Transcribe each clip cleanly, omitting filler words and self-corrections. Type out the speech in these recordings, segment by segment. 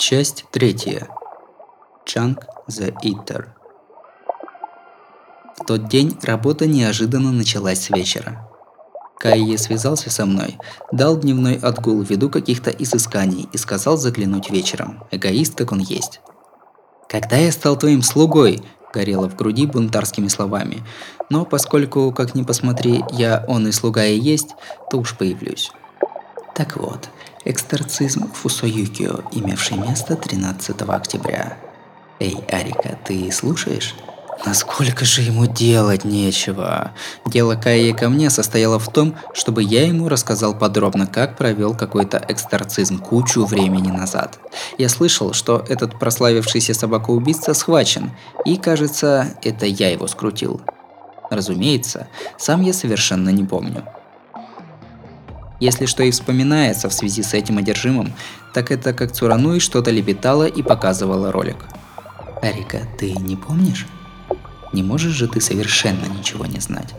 Часть третья. Чанг Зе Итер. В тот день работа неожиданно началась с вечера. Кайе связался со мной, дал дневной отгул ввиду каких-то изысканий и сказал заглянуть вечером, эгоист как он есть. «Когда я стал твоим слугой?» – горело в груди бунтарскими словами. Но поскольку, как ни посмотри, я он и слуга и есть, то уж появлюсь. Так вот, эксторцизм Фусо Юкио, имевший место 13 октября. «Эй, Арика, ты слушаешь?» Насколько же ему делать нечего? Дело Кайе ко мне состояло в том, чтобы я ему рассказал подробно, как провел какой-то эксторцизм кучу времени назад. Я слышал, что этот прославившийся собакоубийца схвачен, и, кажется, это я его скрутил. Разумеется, сам я совершенно не помню. Если что и вспоминается в связи с этим одержимым, так это как Цурануи что-то лепетала и показывала ролик. «Арика, ты не помнишь? Не можешь же ты совершенно ничего не знать.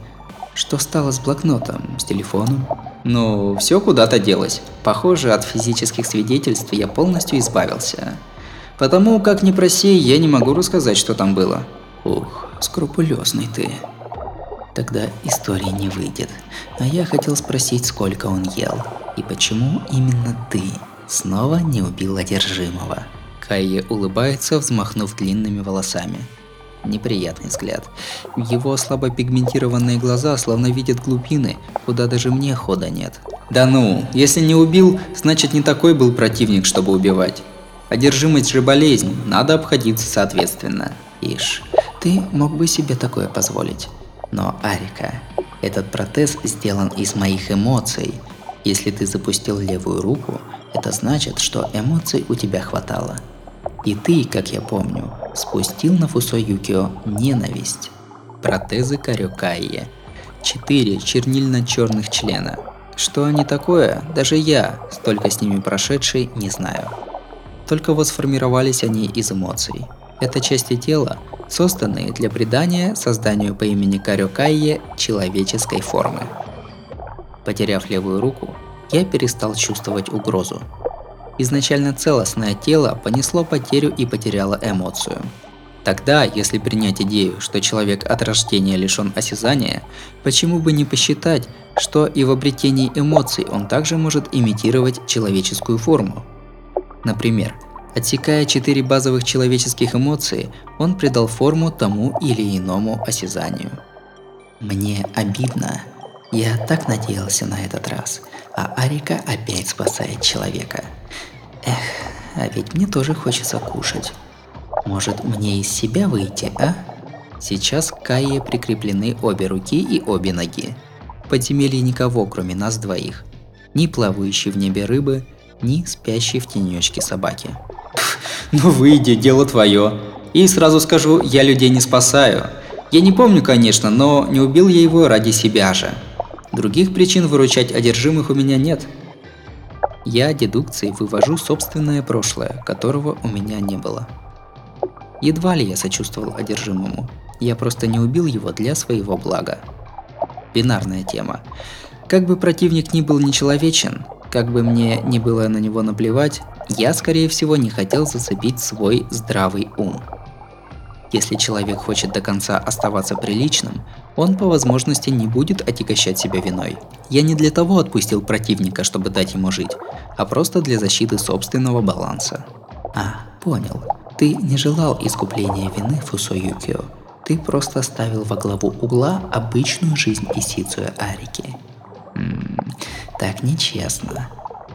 Что стало с блокнотом, с телефоном?» Ну, все куда-то делось. Похоже, от физических свидетельств я полностью избавился. Потому, как ни проси, я не могу рассказать, что там было. Ух, скрупулезный ты. Тогда истории не выйдет. А я хотел спросить, сколько он ел. И почему именно ты снова не убил одержимого? Кайе улыбается, взмахнув длинными волосами. Неприятный взгляд. Его слабо пигментированные глаза словно видят глубины, куда даже мне хода нет. Да ну, если не убил, значит не такой был противник, чтобы убивать. Одержимость же болезнь, надо обходиться соответственно. Ишь, ты мог бы себе такое позволить. Но, Арика, этот протез сделан из моих эмоций. Если ты запустил левую руку, это значит, что эмоций у тебя хватало. И ты, как я помню, спустил на Фусо Юкио ненависть. Протезы Карюкаи. 4 чернильно-черных члена. Что они такое, даже я, столько с ними прошедший, не знаю. Только вот сформировались они из эмоций. Это части тела, созданные для придания созданию по имени Карюкаи человеческой формы. Потеряв левую руку, я перестал чувствовать угрозу. Изначально целостное тело понесло потерю и потеряло эмоцию. Тогда, если принять идею, что человек от рождения лишен осязания, почему бы не посчитать, что и в обретении эмоций он также может имитировать человеческую форму? Например, отсекая 4 базовых человеческих эмоции, он придал форму тому или иному осязанию. Мне обидно. Я так надеялся на этот раз, а Арика опять спасает человека. Эх, а ведь мне тоже хочется кушать. Может, мне из себя выйти, а? Сейчас к Кайе прикреплены обе руки и обе ноги. В подземелье никого, кроме нас двоих. Ни плавающей в небе рыбы, ни спящей в тенечке собаки. Ну выйди, дело твое. И сразу скажу, я людей не спасаю. Я не помню, конечно, но не убил я его ради себя же. Других причин выручать одержимых у меня нет. Я дедукцией вывожу собственное прошлое, которого у меня не было. Едва ли я сочувствовал одержимому, я просто не убил его для своего блага. Бинарная тема. Как бы противник ни был нечеловечен, как бы мне ни было на него наплевать, я, скорее всего, не хотел зацепить свой здравый ум. Если человек хочет до конца оставаться приличным, он по возможности не будет отягощать себя виной. Я не для того отпустил противника, чтобы дать ему жить, а просто для защиты собственного баланса. А, понял. Ты не желал искупления вины Фусо Юкио. Ты просто ставил во главу угла обычную жизнь Исицуе Арики. Так нечестно.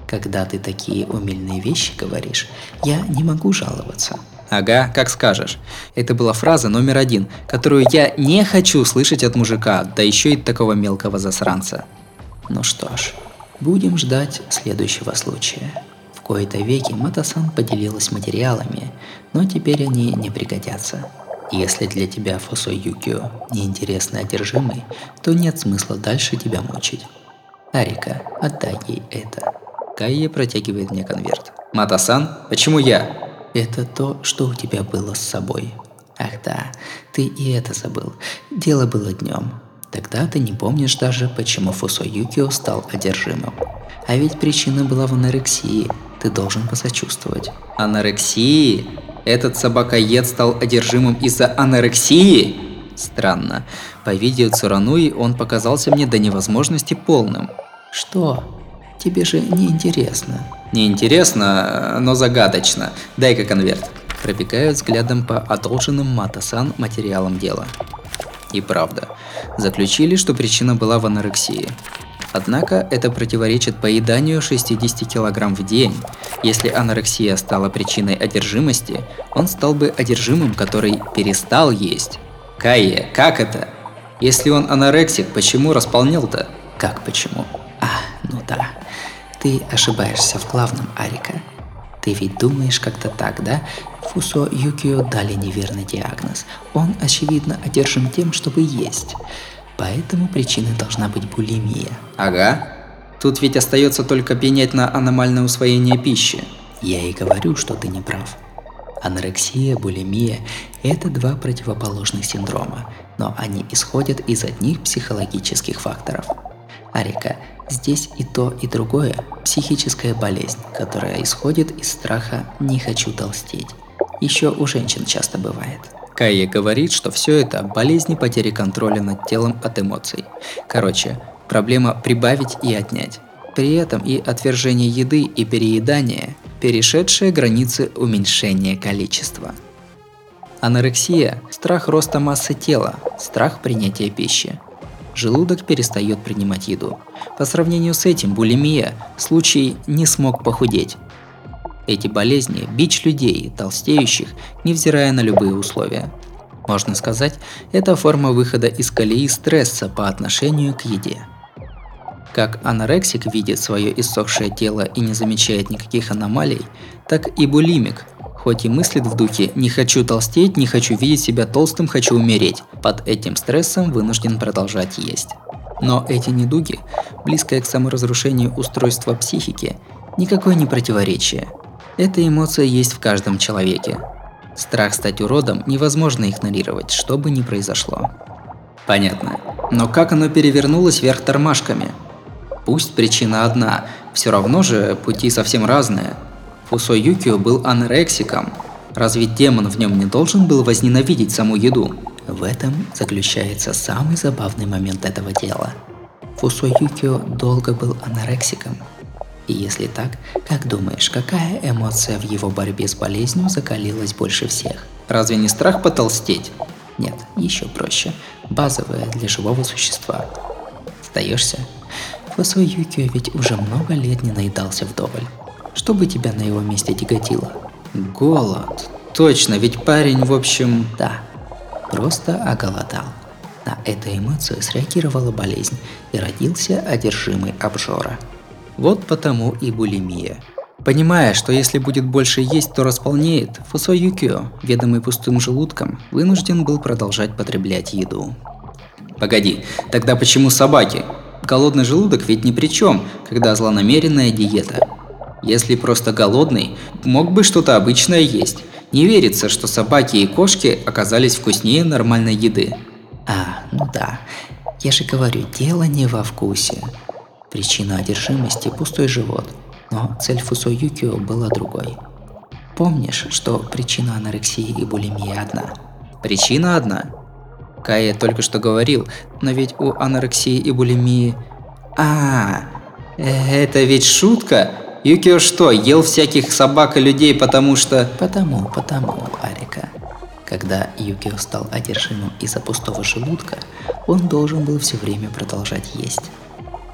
Когда ты такие умильные вещи говоришь, я не могу жаловаться. Ага, как скажешь. Это была фраза номер 1, которую я не хочу слышать от мужика, да еще и такого мелкого засранца. Ну что ж, будем ждать следующего случая. В кои-то веки Матасан поделилась материалами, но теперь они не пригодятся. Если для тебя Фусо Юкио неинтересный одержимый, то нет смысла дальше тебя мучить. Арика, отдай ей это. Кайе протягивает мне конверт. Матасан, почему я? Это то, что у тебя было с собой. Ах да, ты и это забыл. Дело было днем. Тогда ты не помнишь даже, почему Фусо Юкио стал одержимым. А ведь причина была в анорексии. ты должен посочувствовать. Анорексии? Этот собакоед стал одержимым из-за анорексии? Странно. По видео Цурануи он показался мне до невозможности полным. Что? Тебе же неинтересно. Неинтересно, но загадочно. Дай-ка конверт. Пробегаю взглядом по одолженным Матасан материалам дела. И правда. Заключили, что причина была в анорексии. Однако это противоречит поеданию 60 кг в день. Если анорексия стала причиной одержимости, он стал бы одержимым, который перестал есть. Кайе, как это? Если он анорексик, почему располнел-то? Как почему? Ну да. Ты ошибаешься в главном, Арика. Ты ведь думаешь как-то так, да? Фусо Юкио дали неверный диагноз. Он, очевидно, одержим тем, чтобы есть. Поэтому причиной должна быть булимия. Ага. Тут ведь остается только пенять на аномальное усвоение пищи. Я и говорю, что ты не прав. Анорексия, булимия – это два противоположных синдрома, но они исходят из одних психологических факторов. Арика, здесь и то, и другое – психическая болезнь, которая исходит из страха «не хочу толстеть». Еще у женщин часто бывает. Кайе говорит, что все это болезни потери контроля над телом от эмоций. Короче, проблема прибавить и отнять. При этом и отвержение еды, и переедание, перешедшие границы уменьшения количества. Анорексия – страх роста массы тела, страх принятия пищи. Желудок перестает принимать еду. По сравнению с этим булимия – случай «не смог похудеть». Эти болезни – бич людей, толстеющих, невзирая на любые условия. Можно сказать, это форма выхода из колеи стресса по отношению к еде. Как анорексик видит свое иссохшее тело и не замечает никаких аномалий, так и булимик, хоть и мыслит в духе «не хочу толстеть, не хочу видеть себя толстым, хочу умереть», под этим стрессом вынужден продолжать есть. Но эти недуги, близкое к саморазрушению устройства психики, никакое не противоречие. Эта эмоция есть в каждом человеке. Страх стать уродом невозможно игнорировать, что бы ни произошло. Понятно. Но как оно перевернулось вверх тормашками? Пусть причина одна, все равно же пути совсем разные. Фусо Юкио был анорексиком. Разве демон в нем не должен был возненавидеть саму еду? В этом заключается самый забавный момент этого дела. Фусо Юкио долго был анорексиком. И если так, как думаешь, какая эмоция в его борьбе с болезнью закалилась больше всех? Разве не страх потолстеть? Нет, еще проще. Базовая для живого существа. Сдаешься? Фусо Юкио ведь уже много лет не наедался вдоволь. Что бы тебя на его месте тяготило? Голод. Точно, ведь парень, в общем... Да, просто оголодал. На эту эмоцию среагировала болезнь, и родился одержимый обжора. Вот потому и булимия. Понимая, что если будет больше есть, то располнеет, Фусо Юкио, ведомый пустым желудком, вынужден был продолжать потреблять еду. Погоди, тогда почему собаки? Голодный желудок ведь ни при чем, когда злонамеренная диета. Если просто голодный, мог бы что-то обычное есть. Не верится, что собаки и кошки оказались вкуснее нормальной еды. Ну да. Я же говорю, дело не во вкусе. Причина одержимости – пустой живот, но цель Фусо Юкио была другой. Помнишь, что причина анорексии и булимии одна? Причина одна? Кайя только что говорил, но ведь у анорексии и булимии… это ведь шутка? Юкио что, ел всяких собак и людей, потому что… Потому, Арика. Когда Юкио стал одержимым из-за пустого желудка, он должен был все время продолжать есть.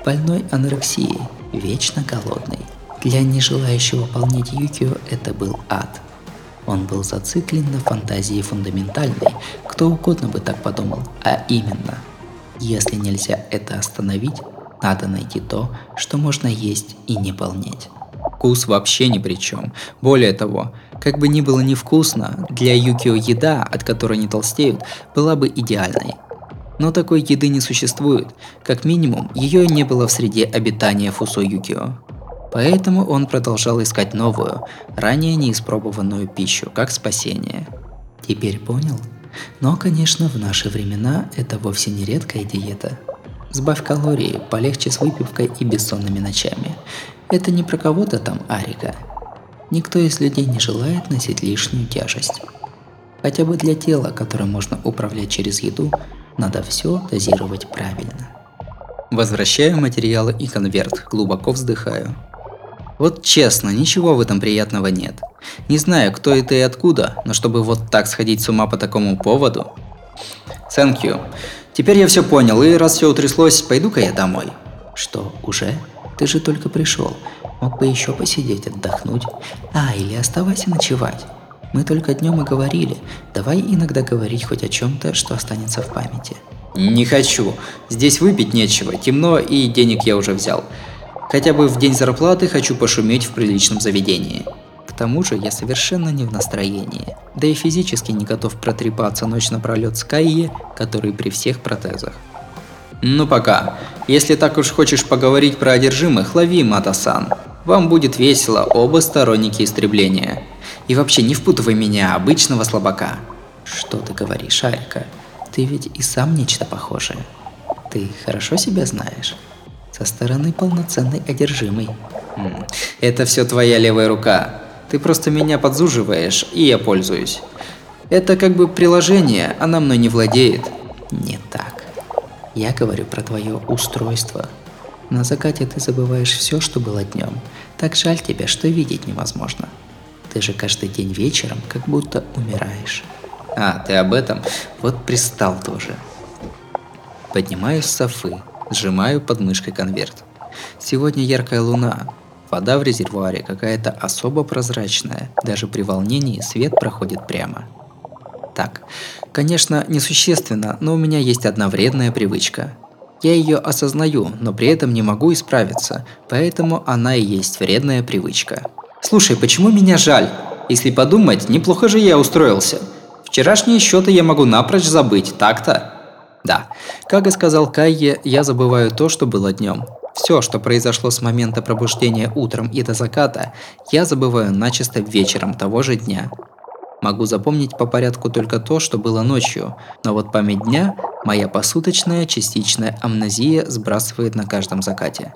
Больной анорексией, вечно голодный. Для нежелающего полнеть Юкио это был ад. Он был зациклен на фантазии фундаментальной, кто угодно бы так подумал, а именно. Если нельзя это остановить, надо найти то, что можно есть и не полнеть. Вкус вообще ни при чем. Более того, как бы ни было невкусно, для Юкио еда, от которой не толстеют, была бы идеальной. Но такой еды не существует, как минимум, ее не было в среде обитания Фусо Юкио. Поэтому он продолжал искать новую, ранее неиспробованную пищу, как спасение. Теперь понял? Но, конечно, в наши времена это вовсе не редкая диета. Сбавь калории, полегче с выпивкой и бессонными ночами. Это не про кого-то там Арика. Никто из людей не желает носить лишнюю тяжесть. Хотя бы для тела, которое можно управлять через еду, надо все дозировать правильно. Возвращаю материалы и конверт, глубоко вздыхаю. Вот честно, ничего в этом приятного нет. Не знаю, кто это и откуда, но чтобы вот так сходить с ума по такому поводу... Thank you. Теперь я все понял, и раз все утряслось, пойду-ка я домой. Что, уже? Ты же только пришел. Мог бы еще посидеть, отдохнуть. Или оставайся ночевать. Мы только днем и говорили. Давай иногда говорить хоть о чем-то, что останется в памяти. Не хочу. Здесь выпить нечего, темно и денег я уже взял. Хотя бы в день зарплаты хочу пошуметь в приличном заведении. К тому же я совершенно не в настроении. Да и физически не готов протрепаться ночь напролет с Кайе, который при всех протезах. Ну пока. Если так уж хочешь поговорить про одержимых, лови, Матасан. Вам будет весело, оба сторонники истребления. И вообще не впутывай меня, обычного слабака. Что ты говоришь, Арика? Ты ведь и сам нечто похожее. Ты хорошо себя знаешь? Со стороны полноценной одержимой. Это все твоя левая рука. Ты просто меня подзуживаешь, и я пользуюсь. Это как бы приложение, она мной не владеет. Не так. Я говорю про твое устройство. На закате ты забываешь все, что было днем. Так жаль тебя, что видеть невозможно. Ты же каждый день вечером как будто умираешь. Ты об этом? Вот пристал тоже. Поднимаюсь с софы, сжимаю под мышкой конверт. Сегодня яркая луна. Вода в резервуаре какая-то особо прозрачная. Даже при волнении свет проходит прямо. Так, конечно, несущественно, но у меня есть одна вредная привычка. Я ее осознаю, но при этом не могу исправиться, поэтому она и есть вредная привычка. Слушай, почему меня жаль? Если подумать, неплохо же я устроился. Вчерашние счеты я могу напрочь забыть, так-то? Да, как и сказал Кайе, я забываю то, что было днем. Все, что произошло с момента пробуждения утром и до заката, я забываю начисто вечером того же дня. Могу запомнить по порядку только то, что было ночью, но вот память дня моя посуточная частичная амнезия сбрасывает на каждом закате.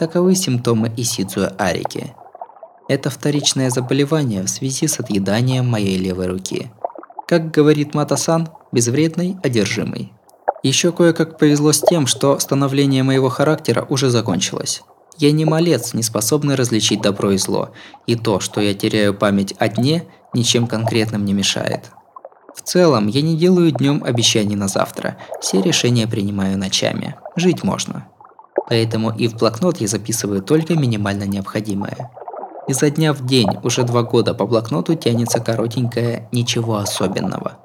Таковы симптомы Исицуе Арики. Это вторичное заболевание в связи с отъеданием моей левой руки. Как говорит Матасан, безвредный, одержимый. Еще кое-как повезло с тем, что становление моего характера уже закончилось. Я не малец, не способный различить добро и зло, и то, что я теряю память о дне, ничем конкретным не мешает. В целом, я не делаю днем обещаний на завтра, все решения принимаю ночами, жить можно. Поэтому и в блокнот я записываю только минимально необходимое. Изо дня в день, уже 2 года по блокноту тянется коротенькое «ничего особенного».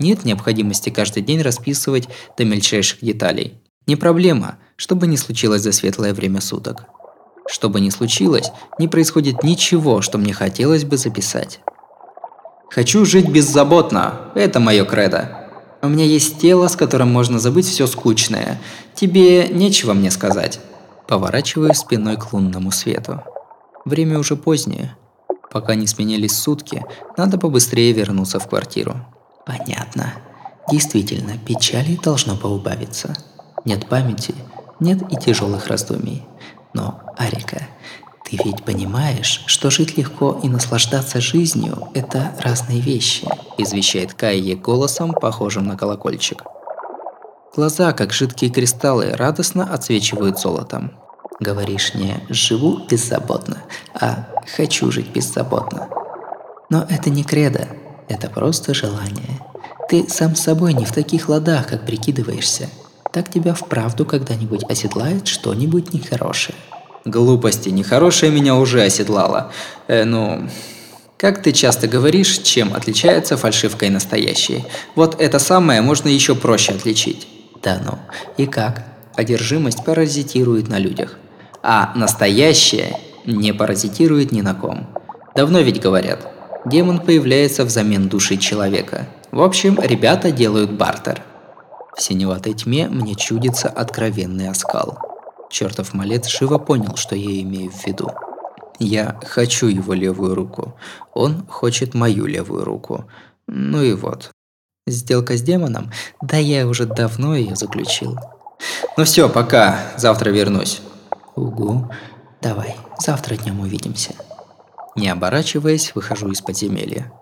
Нет необходимости каждый день расписывать до мельчайших деталей. Не проблема, что бы ни случилось за светлое время суток. Что бы ни случилось, не происходит ничего, что мне хотелось бы записать. Хочу жить беззаботно, это мое кредо. У меня есть тело, с которым можно забыть все скучное. Тебе нечего мне сказать. Поворачиваю спиной к лунному свету. Время уже позднее. Пока не сменились сутки, надо побыстрее вернуться в квартиру. Понятно. Действительно, печали должно поубавиться. Нет памяти, нет и тяжелых раздумий. Но, Арика, ты ведь понимаешь, что жить легко и наслаждаться жизнью – это разные вещи, извещает Кайе голосом, похожим на колокольчик. Глаза, как жидкие кристаллы, радостно отсвечивают золотом. Говоришь не «живу беззаботно», а «хочу жить беззаботно». Но это не кредо, это просто желание. Ты сам с собой не в таких ладах, как прикидываешься. Так тебя вправду когда-нибудь оседлает что-нибудь нехорошее. Глупости, нехорошее меня уже оседлало. Как ты часто говоришь, чем отличается фальшивка и настоящая? Вот это самое можно еще проще отличить. Да ну, и как? Одержимость паразитирует на людях. А настоящее не паразитирует ни на ком. Давно ведь говорят, демон появляется взамен души человека. В общем, ребята делают бартер. В синеватой тьме мне чудится откровенный оскал. Чертов малец живо понял, что я имею в виду. Я хочу его левую руку. Он хочет мою левую руку. Ну и вот. Сделка с демоном? Да я уже давно ее заключил. Ну все, пока. Завтра вернусь. Угу. Давай, завтра днем увидимся. Не оборачиваясь, выхожу из подземелья.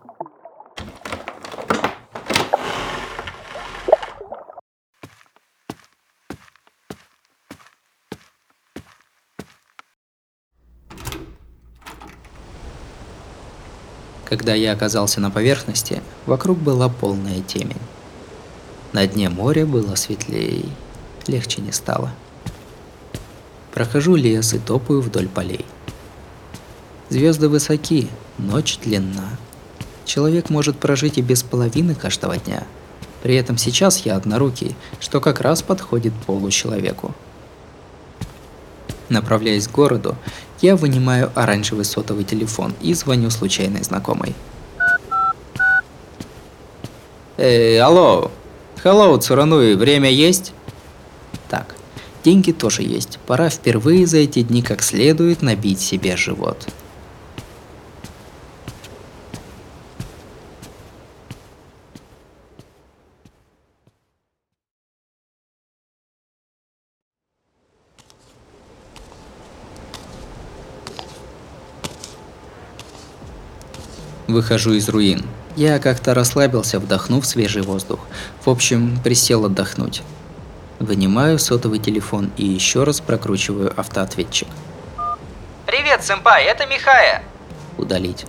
Когда я оказался на поверхности, вокруг была полная темень. На дне моря было светлее, легче не стало. Прохожу лес и топаю вдоль полей. Звезды высоки, ночь длинна. Человек может прожить и без половины каждого дня. При этом сейчас я однорукий, что как раз подходит получеловеку. Направляясь к городу, я вынимаю оранжевый сотовый телефон и звоню случайной знакомой. Эй, алло! Hello, Цурануи, время есть? Так, деньги тоже есть, пора впервые за эти дни как следует набить себе живот. Выхожу из руин. Я как-то расслабился, вдохнув свежий воздух. В общем, присел отдохнуть. Вынимаю сотовый телефон и еще раз прокручиваю автоответчик. Привет, сэмпай, это Михаэ. Удалить.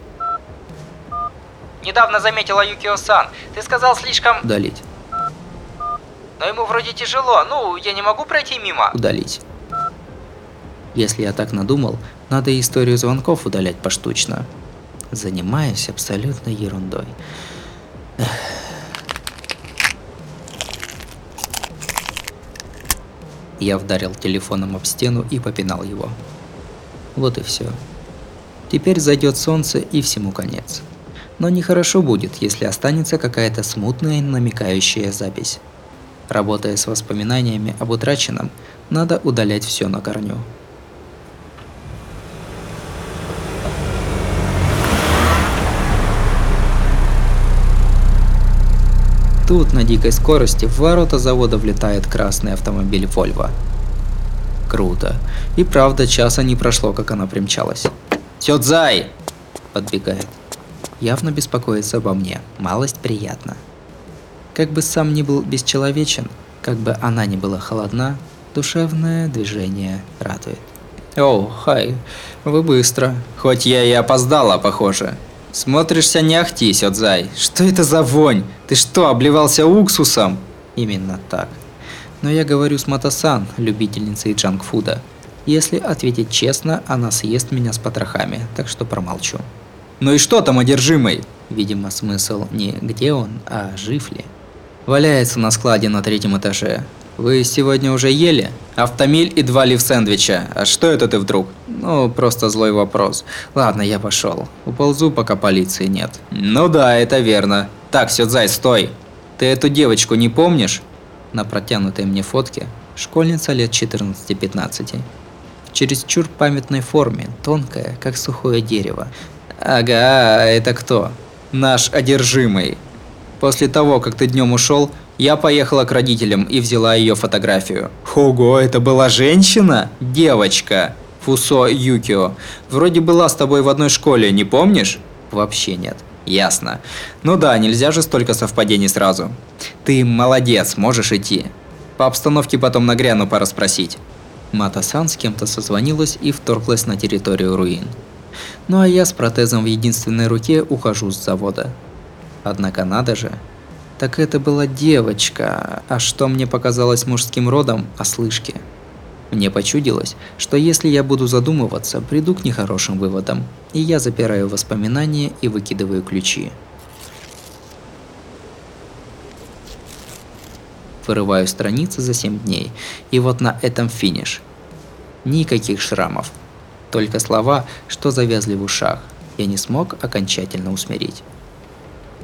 Недавно заметила Юкио-сан. Ты сказал слишком... Удалить. Но ему вроде тяжело. Ну, я не могу пройти мимо. Удалить. Если я так надумал, надо историю звонков удалять поштучно. Занимаюсь абсолютной ерундой. Эх. Я вдарил телефоном об стену и попинал его. Вот и все. Теперь зайдет солнце, и всему конец. Но нехорошо будет, если останется какая-то смутная намекающая запись. Работая с воспоминаниями об утраченном, надо удалять все на корню. Тут на дикой скорости в ворота завода влетает красный автомобиль Volvo. Круто. И правда, часа не прошло, как она примчалась. «Сёдзай!» – подбегает. Явно беспокоится обо мне. Малость приятно. Как бы сам ни был бесчеловечен, как бы она ни была холодна, душевное движение радует. «Оу, хай, вы быстро. Хоть я и опоздала, похоже». Смотришься не ахти, Сёдзай. Что это за вонь? Ты что, обливался уксусом? Именно так. Но я говорю с Матасан, любительницей джанкфуда. Если ответить честно, она съест меня с потрохами, так что промолчу. Ну и что там одержимый? Видимо, смысл не где он, а жив ли. Валяется на складе на 3-м этаже. Вы сегодня уже ели? Автомиль и 2 лив-сэндвича. А что это ты вдруг? Ну, просто злой вопрос. Ладно, я пошел. Уползу, пока полиции нет. Ну да, это верно. Так, Сёдзай, стой. Ты эту девочку не помнишь? На протянутой мне фотке школьница лет 14-15. Чересчур памятной форме, тонкая, как сухое дерево. Ага, это кто? Наш одержимый. После того, как ты днем ушел, я поехала к родителям и взяла ее фотографию. Ого, это была женщина? Девочка. Фусо Юкио. Вроде была с тобой в одной школе, не помнишь? Вообще нет. Ясно. Ну да, нельзя же столько совпадений сразу. Ты молодец, можешь идти. По обстановке потом нагряну пораспросить. Матасан с кем-то созвонилась и вторглась на территорию руин. Ну а я с протезом в единственной руке ухожу с завода. Однако надо же. Так это была девочка, а что мне показалось мужским родом – ослышки. Мне почудилось, что если я буду задумываться, приду к нехорошим выводам, и я запираю воспоминания и выкидываю ключи. Вырываю страницы за 7 дней, и вот на этом финиш. Никаких шрамов, только слова, что завязли в ушах, я не смог окончательно усмирить.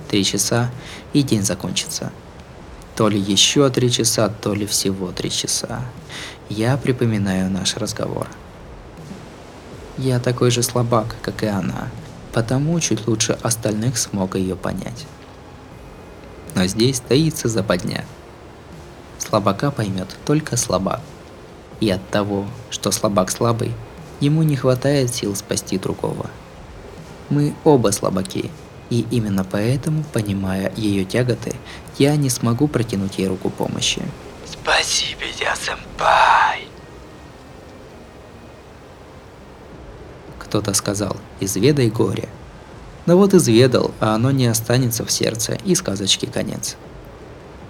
3 часа, и день закончится. То ли еще 3 часа, то ли всего 3 часа. Я припоминаю наш разговор. Я такой же слабак, как и она, потому чуть лучше остальных смог ее понять. Но здесь таится западня. Слабака поймет только слабак. И от того, что слабак слабый, Ему не хватает сил спасти другого. Мы оба слабаки, и именно поэтому, понимая ее тяготы, я не смогу протянуть ей руку помощи. Спаси меня, сэмпай! Кто-то сказал: «Изведай горе». Но вот изведал, а оно не останется в сердце, и сказочки конец.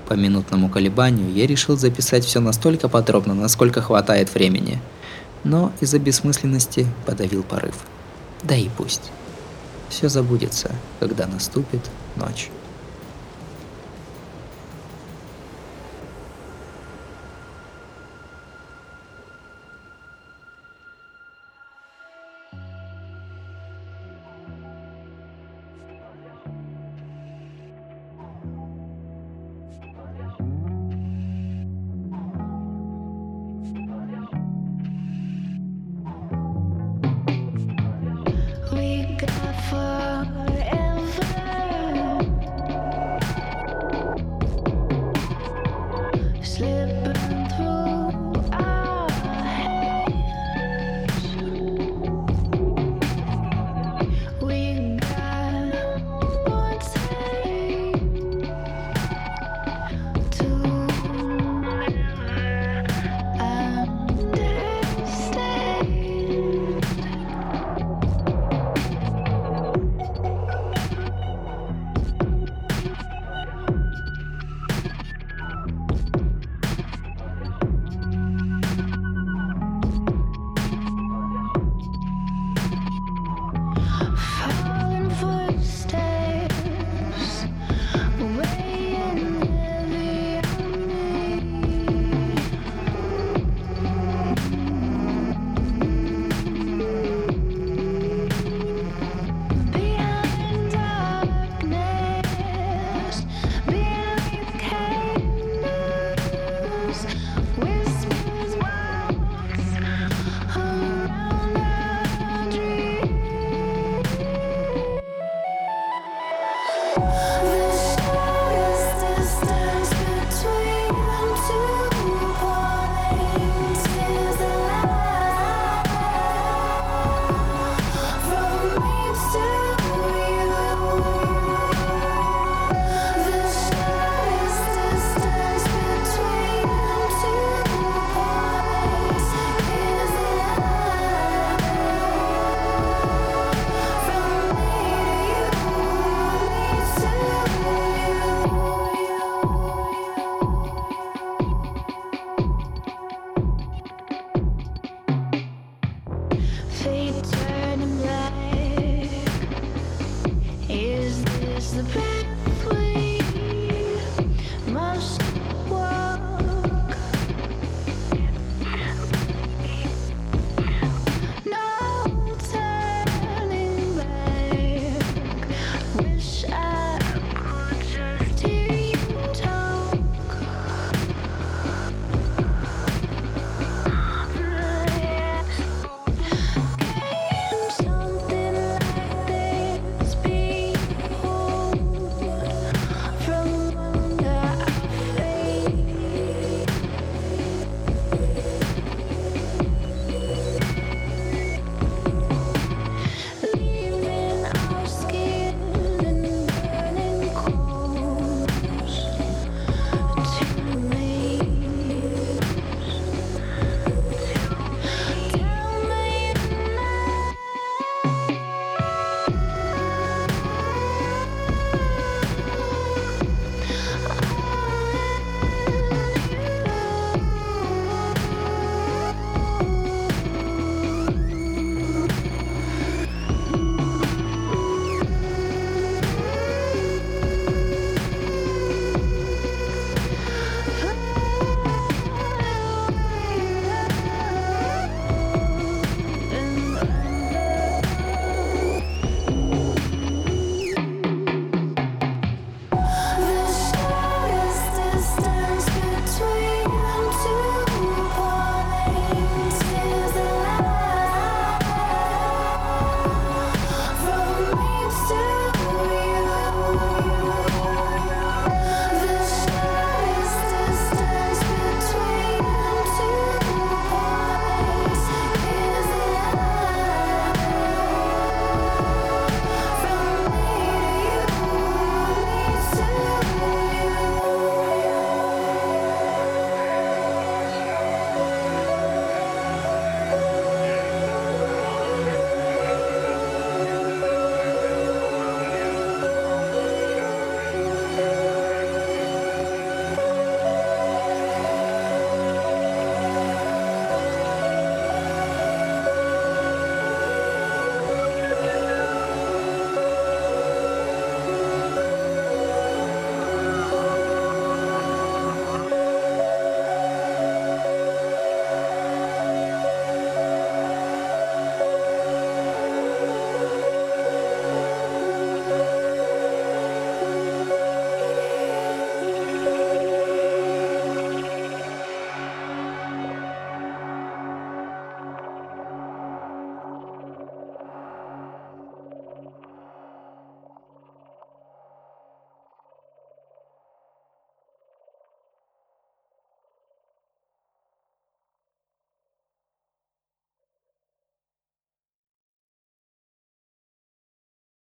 По минутному колебанию я решил записать все настолько подробно, насколько хватает времени. Но из-за бессмысленности подавил порыв. Да и пусть. Все забудется, когда наступит ночь.